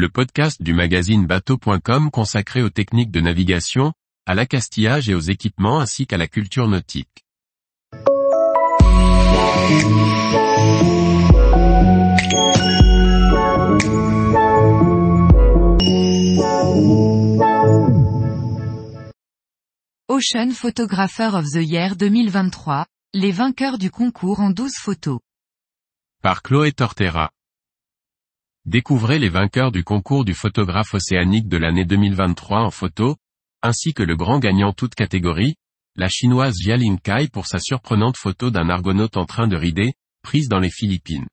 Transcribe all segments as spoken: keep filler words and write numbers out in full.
le podcast du magazine bateau point com consacré aux techniques de navigation, à l'accastillage et aux équipements ainsi qu'à la culture nautique. Ocean Photographer of the Year deux mille vingt-trois, les vainqueurs du concours en douze photos. Par Chloé Tortera. Découvrez les vainqueurs du concours du photographe océanique de l'année deux mille vingt-trois en photo, ainsi que le grand gagnant toute catégorie, la chinoise Jialing Cai pour sa surprenante photo d'un argonaute en train de rider, prise dans les Philippines.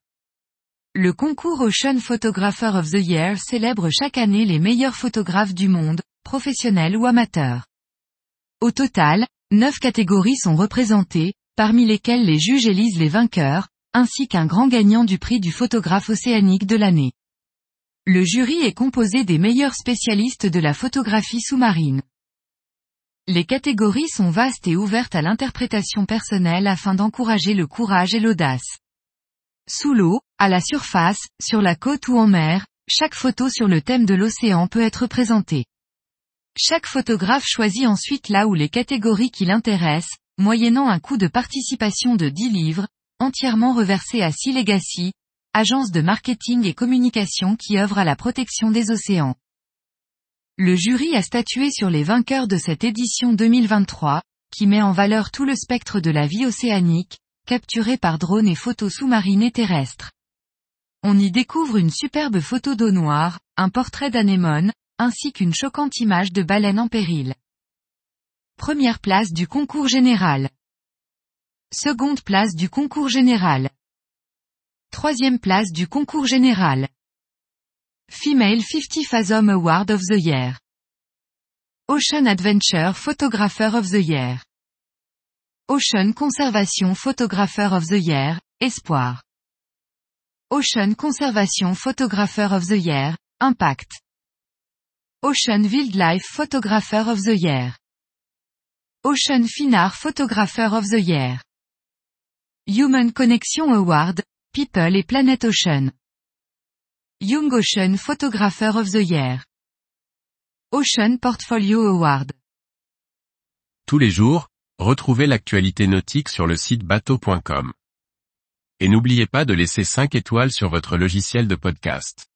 Le concours Ocean Photographer of the Year célèbre chaque année les meilleurs photographes du monde, professionnels ou amateurs. Au total, neuf catégories sont représentées, parmi lesquelles les juges élisent les vainqueurs, ainsi qu'un grand gagnant du prix du photographe océanique de l'année. Le jury est composé des meilleurs spécialistes de la photographie sous-marine. Les catégories sont vastes et ouvertes à l'interprétation personnelle afin d'encourager le courage et l'audace. Sous l'eau, à la surface, sur la côte ou en mer, chaque photo sur le thème de l'océan peut être présentée. Chaque photographe choisit ensuite là où les catégories qui l'intéressent, moyennant un coût de participation de dix livres, entièrement reversé à Sea Legacy, agence de marketing et communication qui œuvre à la protection des océans. Le jury a statué sur les vainqueurs de cette édition deux mille vingt-trois, qui met en valeur tout le spectre de la vie océanique, capturé par drone et photos sous-marines et terrestres. On y découvre une superbe photo d'eau noire, un portrait d'anémone, ainsi qu'une choquante image de baleine en péril. Première place du concours général. Seconde place du concours général. Troisième place du concours général. Female fifty Fathom Award of the Year. Ocean Adventure Photographer of the Year. Ocean Conservation Photographer of the Year, Espoir. Ocean Conservation Photographer of the Year, Impact. Ocean Wildlife Photographer of the Year. Ocean Fine Art Photographer of the Year. Human Connection Award, People et Planet Ocean. Young Ocean Photographer of the Year. Ocean Portfolio Award. Tous les jours, retrouvez l'actualité nautique sur le site bateau point com. Et n'oubliez pas de laisser cinq étoiles sur votre logiciel de podcast.